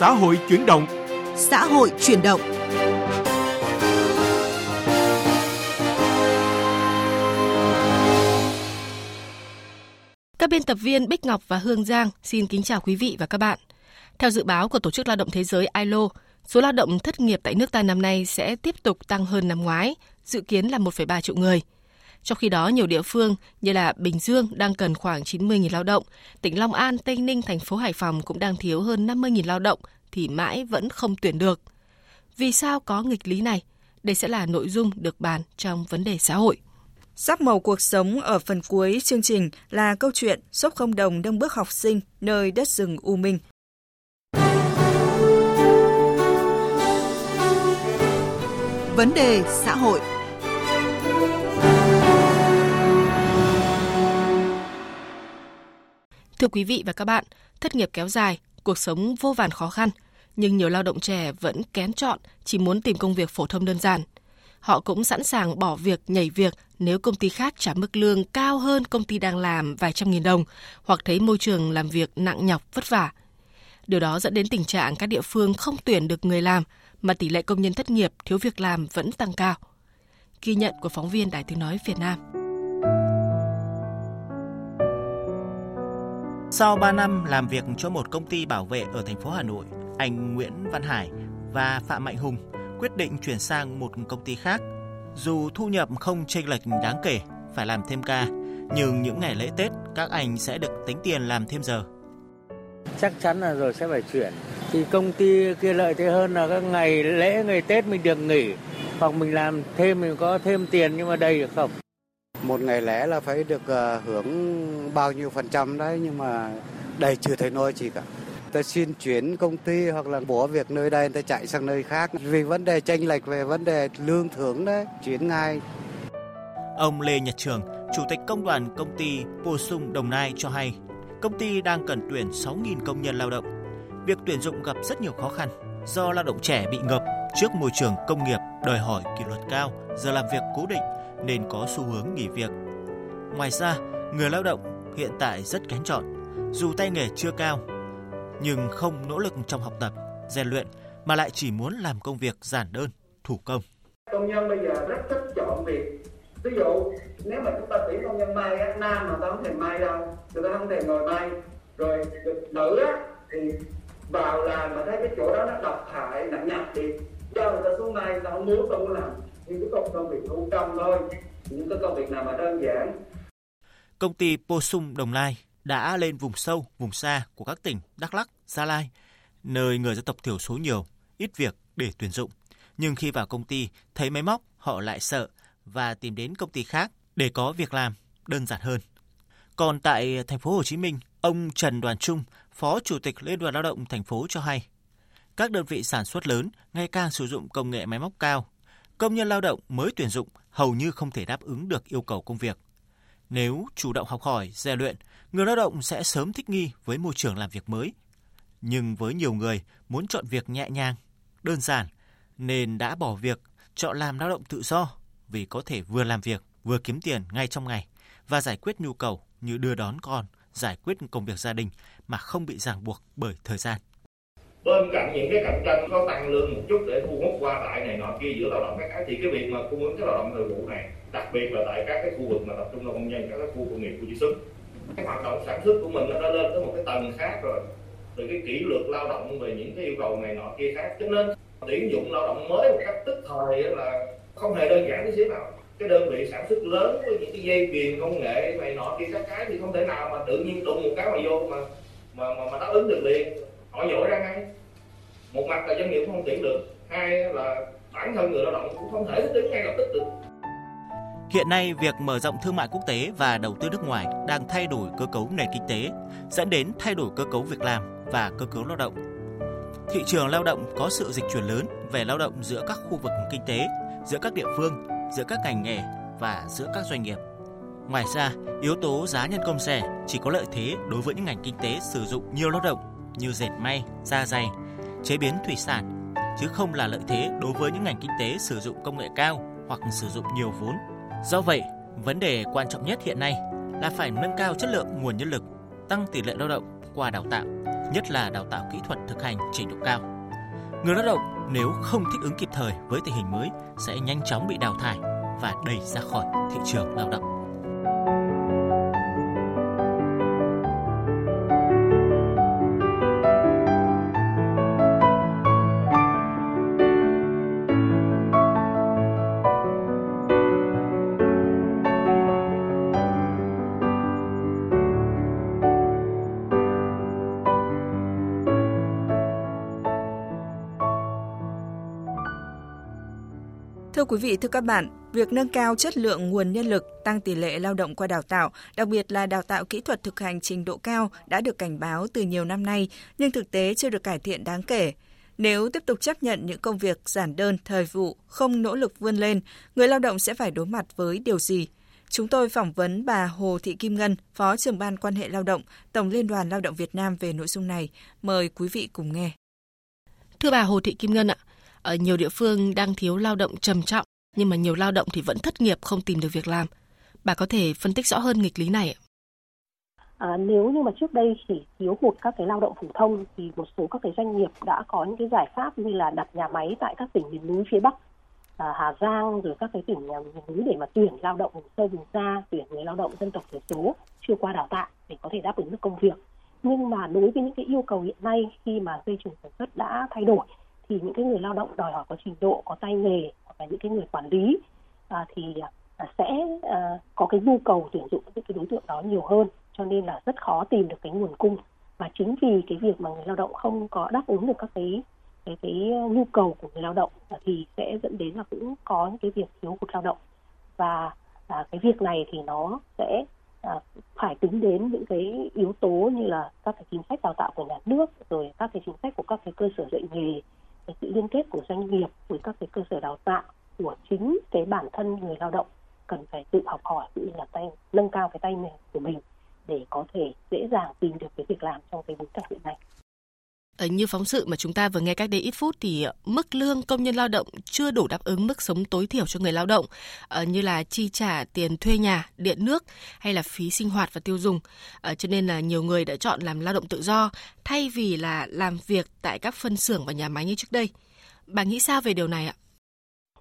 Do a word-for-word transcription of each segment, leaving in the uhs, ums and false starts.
xã hội chuyển động. Xã hội chuyển động. Các biên tập viên Bích Ngọc và Hương Giang xin kính chào quý vị và các bạn. Theo dự báo của Tổ chức Lao động Thế giới I L O, số lao động thất nghiệp tại nước ta năm nay sẽ tiếp tục tăng hơn năm ngoái, dự kiến là một phẩy ba triệu người. Trong khi đó, nhiều địa phương như là Bình Dương đang cần khoảng chín mươi nghìn lao động, tỉnh Long An, Tây Ninh, thành phố Hải Phòng cũng đang thiếu hơn năm mươi nghìn lao động thì mãi vẫn không tuyển được. Vì sao có nghịch lý này? Đây sẽ là nội dung được bàn trong vấn đề xã hội. Sắc màu cuộc sống ở phần cuối chương trình là câu chuyện xốp không đồng nâng bước học sinh nơi đất rừng U Minh. Vấn đề xã hội. Thưa quý vị và các bạn, thất nghiệp kéo dài, cuộc sống vô vàn khó khăn, nhưng nhiều lao động trẻ vẫn kén chọn, chỉ muốn tìm công việc phổ thông đơn giản. Họ cũng sẵn sàng bỏ việc, nhảy việc nếu công ty khác trả mức lương cao hơn công ty đang làm vài trăm nghìn đồng, hoặc thấy môi trường làm việc nặng nhọc, vất vả. Điều đó dẫn đến tình trạng các địa phương không tuyển được người làm, mà tỷ lệ công nhân thất nghiệp, thiếu việc làm vẫn tăng cao. Ghi nhận của phóng viên Đài Tiếng Nói Việt Nam. Sau ba năm làm việc cho một công ty bảo vệ ở thành phố Hà Nội, anh Nguyễn Văn Hải và Phạm Mạnh Hùng quyết định chuyển sang một công ty khác. Dù thu nhập không chênh lệch đáng kể, phải làm thêm ca, nhưng những ngày lễ Tết các anh sẽ được tính tiền làm thêm giờ. Chắc chắn là rồi sẽ phải chuyển. Thì công ty kia lợi thế hơn là các ngày lễ, ngày Tết mình được nghỉ, hoặc mình làm thêm mình có thêm tiền, nhưng mà đây được không? Một ngày lễ là phải được hưởng bao nhiêu phần trăm đấy, nhưng mà đây chưa thấy nói gì cả. Ta xin chuyển công ty hoặc là bỏ việc nơi đây, ta chạy sang nơi khác vì vấn đề chênh lệch về vấn đề lương thưởng đấy, chuyển ngay. Ông Lê Nhật Trường, Chủ tịch Công đoàn Công ty Posung Đồng Nai cho hay, công ty đang cần tuyển sáu nghìn công nhân lao động. Việc tuyển dụng gặp rất nhiều khó khăn do lao động trẻ bị ngợp trước môi trường công nghiệp đòi hỏi kỷ luật cao, giờ làm việc cố định nên có xu hướng nghỉ việc. Ngoài ra, người lao động hiện tại rất kén chọn, dù tay nghề chưa cao nhưng không nỗ lực trong học tập, rèn luyện mà lại chỉ muốn làm công việc giản đơn, thủ công. Công nhân bây giờ rất thích chọn việc. Ví dụ, nếu mà chúng ta tuyển công nhân may á, nam mà ta không thể may đâu, người ta không thể ngồi may. Rồi nữ á thì vào làm mà thấy cái chỗ đó nó độc hại, nặng nhọc thì cho người ta xuống may, người ta không muốn, không làm. Những cái công việc thủ công thôi, những cái công việc nào mà đơn giản. Công ty Posung Đồng Nai đã lên vùng sâu, vùng xa của các tỉnh Đắk Lắk, Gia Lai, nơi người dân tộc thiểu số nhiều, ít việc để tuyển dụng. Nhưng khi vào công ty, thấy máy móc, họ lại sợ và tìm đến công ty khác để có việc làm đơn giản hơn. Còn tại thành phố Hồ Chí Minh, ông Trần Đoàn Trung, Phó Chủ tịch Liên đoàn Lao động thành phố cho hay, các đơn vị sản xuất lớn ngày càng sử dụng công nghệ máy móc cao. Công nhân lao động mới tuyển dụng hầu như không thể đáp ứng được yêu cầu công việc. Nếu chủ động học hỏi, rèn luyện, người lao động sẽ sớm thích nghi với môi trường làm việc mới. Nhưng với nhiều người muốn chọn việc nhẹ nhàng, đơn giản, nên đã bỏ việc, chọn làm lao động tự do vì có thể vừa làm việc, vừa kiếm tiền ngay trong ngày và giải quyết nhu cầu như đưa đón con, giải quyết công việc gia đình mà không bị ràng buộc bởi thời gian. Bên cạnh những cái cạnh tranh có tăng lương một chút để thu hút qua lại này nọ kia giữa lao động các cái, thì cái việc mà cung ứng cái lao động thời vụ này, đặc biệt là tại các cái khu vực mà tập trung lao công nhân, các cái khu công nghiệp, khu chế xuất, cái hoạt động sản xuất của mình nó đã lên tới một cái tầng khác rồi, từ cái kỷ luật lao động về những cái yêu cầu này nọ kia khác, cho nên tuyển dụng lao động mới một cách tức thời là không hề đơn giản như thế nào. Cái đơn vị sản xuất lớn với những cái dây chuyền công nghệ này nọ kia các cái thì không thể nào mà tự nhiên đụng một cái mà vô mà mà mà, mà đáp ứng được liền. Họ dội ra ngay. Một mặt là doanh nghiệp không tuyển được, hai là bản thân người lao động cũng không thể thích ứng ngay lập tức được. Hiện nay, việc mở rộng thương mại quốc tế và đầu tư nước ngoài đang thay đổi cơ cấu nền kinh tế, dẫn đến thay đổi cơ cấu việc làm và cơ cấu lao động. Thị trường lao động có sự dịch chuyển lớn về lao động giữa các khu vực kinh tế, giữa các địa phương, giữa các ngành nghề và giữa các doanh nghiệp. Ngoài ra, yếu tố giá nhân công rẻ chỉ có lợi thế đối với những ngành kinh tế sử dụng nhiều lao động như dệt may, da giày, chế biến thủy sản, chứ không là lợi thế đối với những ngành kinh tế sử dụng công nghệ cao hoặc sử dụng nhiều vốn. Do vậy, vấn đề quan trọng nhất hiện nay là phải nâng cao chất lượng nguồn nhân lực, tăng tỷ lệ lao động qua đào tạo, nhất là đào tạo kỹ thuật thực hành trình độ cao. Người lao động nếu không thích ứng kịp thời với tình hình mới sẽ nhanh chóng bị đào thải và đẩy ra khỏi thị trường lao động. Thưa quý vị, thưa các bạn, việc nâng cao chất lượng nguồn nhân lực, tăng tỷ lệ lao động qua đào tạo, đặc biệt là đào tạo kỹ thuật thực hành trình độ cao đã được cảnh báo từ nhiều năm nay, nhưng thực tế chưa được cải thiện đáng kể. Nếu tiếp tục chấp nhận những công việc giản đơn, thời vụ, không nỗ lực vươn lên, người lao động sẽ phải đối mặt với điều gì? Chúng tôi phỏng vấn bà Hồ Thị Kim Ngân, Phó trưởng ban quan hệ lao động, Tổng Liên đoàn Lao động Việt Nam về nội dung này. Mời quý vị cùng nghe. Thưa bà Hồ Thị Kim Ngân ạ, ở nhiều địa phương đang thiếu lao động trầm trọng, nhưng mà nhiều lao động thì vẫn thất nghiệp không tìm được việc làm. Bà có thể phân tích rõ hơn nghịch lý này ạ? À, nếu như mà trước đây chỉ thiếu hụt các cái lao động phổ thông thì một số các cái doanh nghiệp đã có những cái giải pháp như là đặt nhà máy tại các tỉnh miền núi phía Bắc, à, Hà Giang rồi các cái tỉnh miền núi để mà tuyển lao động vùng sâu vùng xa, tuyển người lao động dân tộc thiểu số chưa qua đào tạo để có thể đáp ứng được công việc. Nhưng mà đối với những cái yêu cầu hiện nay khi mà dây chuyền sản xuất đã thay đổi thì những cái người lao động đòi hỏi có trình độ, có tay nghề hoặc là những cái người quản lý à, thì à, sẽ à, có cái nhu cầu tuyển dụng những cái đối tượng đó nhiều hơn, cho nên là rất khó tìm được cái nguồn cung. Và chính vì cái việc mà người lao động không có đáp ứng được các cái cái, cái nhu cầu của người lao động à, thì sẽ dẫn đến là cũng có những cái việc thiếu hụt lao động. Và à, cái việc này thì nó sẽ à, phải tính đến những cái yếu tố như là các cái chính sách đào tạo của nhà nước, rồi các cái chính sách của các cái cơ sở dạy nghề, cái sự liên kết của doanh nghiệp với các cái cơ sở đào tạo của chính cái bản thân người lao động cần phải tự học hỏi, tự là tay nâng cao cái tay nghề của mình để có thể dễ dàng tìm được cái việc làm trong cái bối cảnh hiện nay. Ở như phóng sự mà chúng ta vừa nghe cách đây ít phút thì mức lương công nhân lao động chưa đủ đáp ứng mức sống tối thiểu cho người lao động, như là chi trả tiền thuê nhà, điện nước hay là phí sinh hoạt và tiêu dùng. Cho nên là nhiều người đã chọn làm lao động tự do thay vì là làm việc tại các phân xưởng và nhà máy như trước đây. Bà nghĩ sao về điều này ạ?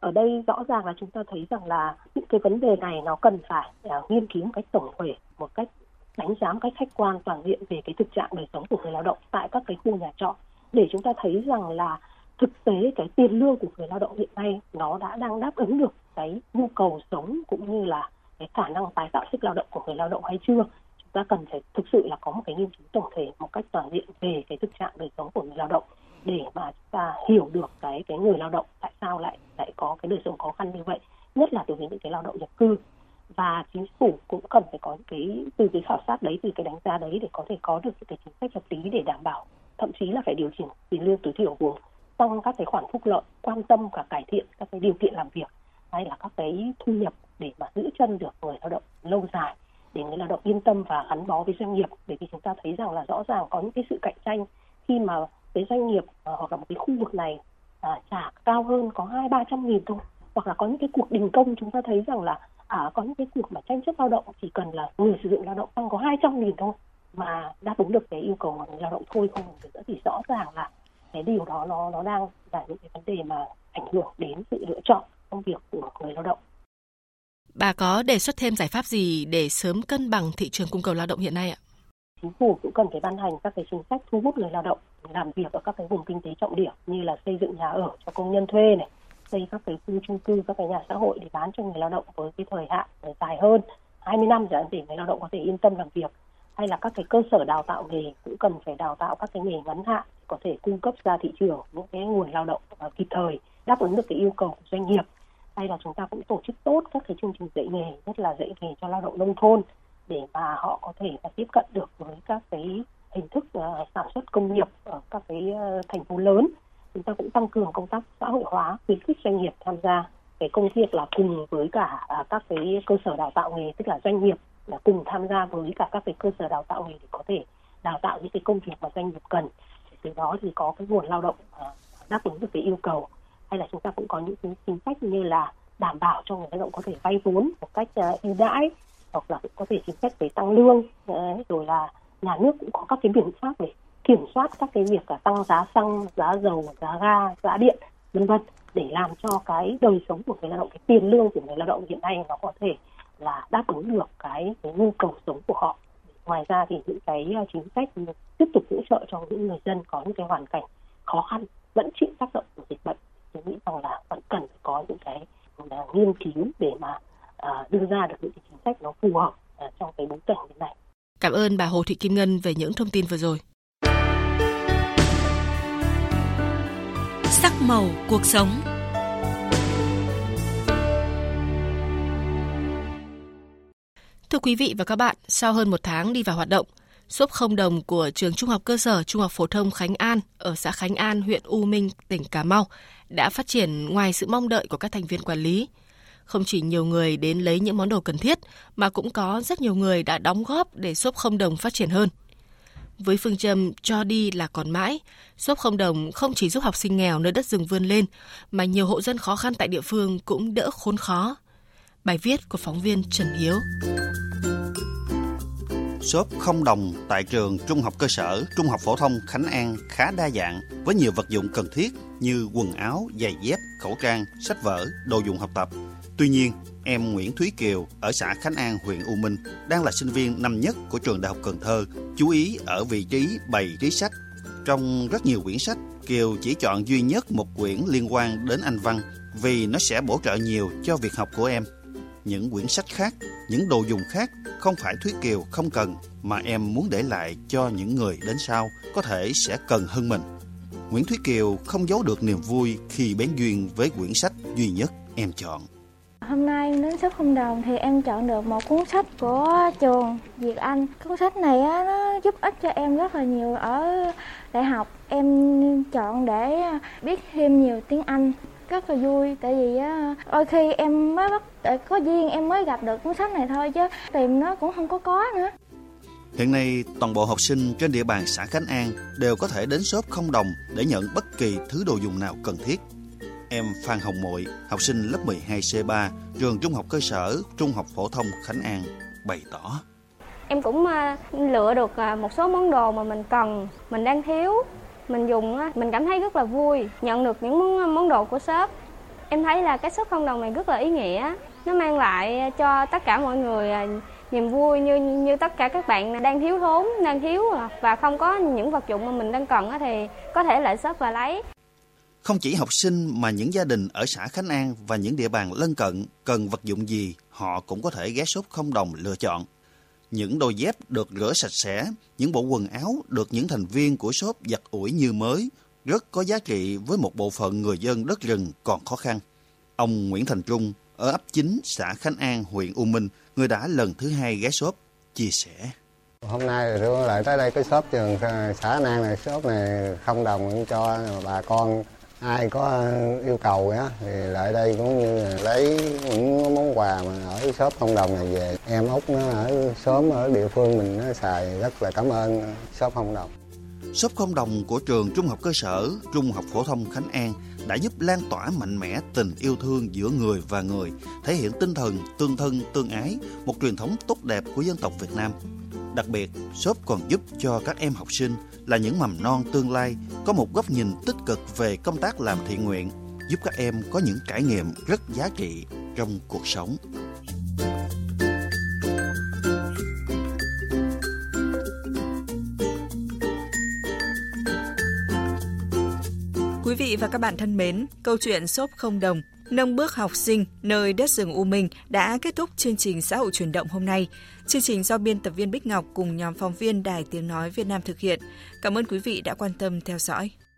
Ở đây rõ ràng là chúng ta thấy rằng là những cái vấn đề này nó cần phải nghiên cứu một cách tổng thể, một cách đánh giá một cách khách quan toàn diện về cái thực trạng đời sống của người lao động tại các cái khu nhà trọ, để chúng ta thấy rằng là thực tế cái tiền lương của người lao động hiện nay nó đã đang đáp ứng được cái nhu cầu sống cũng như là cái khả năng tái tạo sức lao động của người lao động hay chưa. Chúng ta cần phải thực sự là có một cái nghiên cứu tổng thể một cách toàn diện về cái thực trạng đời sống của người lao động để mà chúng ta hiểu được cái cái người lao động tại sao lại lại có cái đời sống khó khăn như vậy, nhất là đối với những cái lao động nhập cư. Và chính phủ cũng cần phải có cái từ cái khảo sát đấy, từ cái đánh giá đấy để có thể có được những cái chính sách hợp lý để đảm bảo, thậm chí là phải điều chỉnh tiền lương tối thiểu vùng, tăng các cái khoản phúc lợi, quan tâm cả cải thiện các cái điều kiện làm việc hay là các cái thu nhập để mà giữ chân được người lao động lâu dài, để người lao động yên tâm và gắn bó với doanh nghiệp. Bởi vì chúng ta thấy rằng là rõ ràng có những cái sự cạnh tranh khi mà cái doanh nghiệp hoặc là một cái khu vực này à, trả cao hơn có hai ba trăm nghìn thôi, hoặc là có những cái cuộc đình công chúng ta thấy rằng là À, có những cái cuộc mà tranh chấp lao động chỉ cần là người sử dụng lao động tăng có hai trăm nghìn thôi mà đáp ứng được cái yêu cầu của người lao động thôi không được nữa, thì rõ ràng là cái điều đó nó nó đang là những cái vấn đề mà ảnh hưởng đến sự lựa chọn công việc của người lao động. Bà có đề xuất thêm giải pháp gì để sớm cân bằng thị trường cung cầu lao động hiện nay ạ? Chính phủ cũng cần phải ban hành các cái chính sách thu hút người lao động làm việc ở các cái vùng kinh tế trọng điểm như là xây dựng nhà ở cho công nhân thuê này, xây các cái khu chung cư, các cái nhà xã hội để bán cho người lao động với cái thời hạn dài hơn hai mươi năm để người lao động có thể yên tâm làm việc. Hay là các cái cơ sở đào tạo nghề cũng cần phải đào tạo các cái nghề ngắn hạn, có thể cung cấp ra thị trường những cái nguồn lao động kịp thời đáp ứng được cái yêu cầu của doanh nghiệp. Hay là chúng ta cũng tổ chức tốt các cái chương trình dạy nghề, nhất là dạy nghề cho lao động nông thôn để mà họ có thể là tiếp cận được với các cái hình thức sản xuất công nghiệp ở các cái thành phố lớn. Chúng ta cũng tăng cường công tác xã hội hóa, khuyến khích doanh nghiệp tham gia cái công việc là cùng với cả các cái cơ sở đào tạo nghề, tức là doanh nghiệp là cùng tham gia với cả các cái cơ sở đào tạo nghề để có thể đào tạo những cái công việc mà doanh nghiệp cần. Từ đó thì có cái nguồn lao động đáp ứng được cái yêu cầu. Hay là chúng ta cũng có những cái chính sách như là đảm bảo cho người lao động có thể vay vốn một cách ưu đãi, hoặc là cũng có thể chính sách về tăng lương, rồi là nhà nước cũng có các cái biện pháp để kiểm soát các cái việc cả tăng giá xăng, giá dầu, giá ga, giá điện, vân vân, để làm cho cái đời sống của người lao động, cái tiền lương của người lao động hiện nay nó có thể là đáp ứng được cái, cái nhu cầu sống của họ. Ngoài ra thì những cái chính sách tiếp tục hỗ trợ cho những người dân có những cái hoàn cảnh khó khăn vẫn chịu tác động của dịch bệnh, tôi nghĩ rằng là vẫn cần phải có những cái nghiên cứu để mà đưa ra được những cái chính sách nó phù hợp trong cái bối cảnh như này. Cảm ơn bà Hồ Thị Kim Ngân về những thông tin vừa rồi. Sắc màu cuộc sống. Thưa quý vị và các bạn, sau hơn một tháng đi vào hoạt động, xốp không đồng của trường Trung học cơ sở Trung học phổ thông Khánh An ở xã Khánh An, huyện U Minh, tỉnh Cà Mau đã phát triển ngoài sự mong đợi của các thành viên quản lý. Không chỉ nhiều người đến lấy những món đồ cần thiết, mà cũng có rất nhiều người đã đóng góp để xốp không đồng phát triển hơn. Với phương châm cho đi là còn mãi, xốp không đồng không chỉ giúp học sinh nghèo nơi đất rừng vươn lên, mà nhiều hộ dân khó khăn tại địa phương cũng đỡ khốn khó. Bài viết của phóng viên Trần Hiếu. Xốp không đồng tại trường Trung học cơ sở Trung học phổ thông Khánh An khá đa dạng với nhiều vật dụng cần thiết như quần áo, giày dép, khẩu trang, sách vở, đồ dùng học tập. Tuy nhiên, em Nguyễn Thúy Kiều ở xã Khánh An, huyện U Minh đang là sinh viên năm nhất của trường Đại học Cần Thơ, chú ý ở vị trí bày trí sách. Trong rất nhiều quyển sách, Kiều chỉ chọn duy nhất một quyển liên quan đến Anh văn vì nó sẽ bổ trợ nhiều cho việc học của em. Những quyển sách khác, những đồ dùng khác không phải Thúy Kiều không cần mà em muốn để lại cho những người đến sau có thể sẽ cần hơn mình. Nguyễn Thúy Kiều không giấu được niềm vui khi bén duyên với quyển sách duy nhất em chọn. Hôm nay đến xốp không đồng thì em chọn được một cuốn sách của trường Việt Anh. Cuốn sách này nó giúp ích cho em rất là nhiều ở đại học. Em chọn để biết thêm nhiều tiếng Anh. Rất là vui, tại vì đôi khi em mới bắt có duyên em mới gặp được cuốn sách này thôi chứ tìm nó cũng không có có nữa. Hiện nay, toàn bộ học sinh trên địa bàn xã Khánh An đều có thể đến xốp không đồng để nhận bất kỳ thứ đồ dùng nào cần thiết. Em Phan Hồng Mội, học sinh lớp mười hai C ba, trường Trung học cơ sở Trung học phổ thông Khánh An bày tỏ: Em cũng lựa được một số món đồ mà mình cần, mình đang thiếu. Mình dùng mình cảm thấy rất là vui nhận được những món đồ của shop. Em thấy là cái shop không đồng này rất là ý nghĩa. Nó mang lại cho tất cả mọi người niềm vui như như tất cả các bạn đang thiếu thốn, đang thiếu và không có những vật dụng mà mình đang cần thì có thể lại shop và lấy. Không chỉ học sinh mà những gia đình ở xã Khánh An và những địa bàn lân cận cần vật dụng gì họ cũng có thể ghé shop không đồng lựa chọn. Những đôi dép được rửa sạch sẽ, những bộ quần áo được những thành viên của shop giặt ủi như mới, rất có giá trị với một bộ phận người dân đất rừng còn khó khăn. Ông Nguyễn Thành Trung ở ấp chín xã Khánh An, huyện U Minh, người đã lần thứ hai ghé shop, chia sẻ: Hôm nay tôi lại tới đây cái shop trường xã Khánh An này, shop này không đồng cho bà con ai có yêu cầu á thì lại đây cũng như là lấy những món quà mà ở shop không đồng này về em út nó ở xóm ở địa phương mình nó xài, rất là cảm ơn shop không đồng. Shop không đồng của trường Trung học cơ sở Trung học phổ thông Khánh An đã giúp lan tỏa mạnh mẽ tình yêu thương giữa người và người, thể hiện tinh thần tương thân tương ái, một truyền thống tốt đẹp của dân tộc Việt Nam. Đặc biệt, shop còn giúp cho các em học sinh là những mầm non tương lai có một góc nhìn tích cực về công tác làm thiện nguyện, giúp các em có những trải nghiệm rất giá trị trong cuộc sống. Quý vị và các bạn thân mến, câu chuyện xốp không đồng, nâng bước học sinh nơi đất rừng U Minh đã kết thúc chương trình Xã hội chuyển động hôm nay. Chương trình do biên tập viên Bích Ngọc cùng nhóm phóng viên Đài Tiếng nói Việt Nam thực hiện. Cảm ơn quý vị đã quan tâm theo dõi.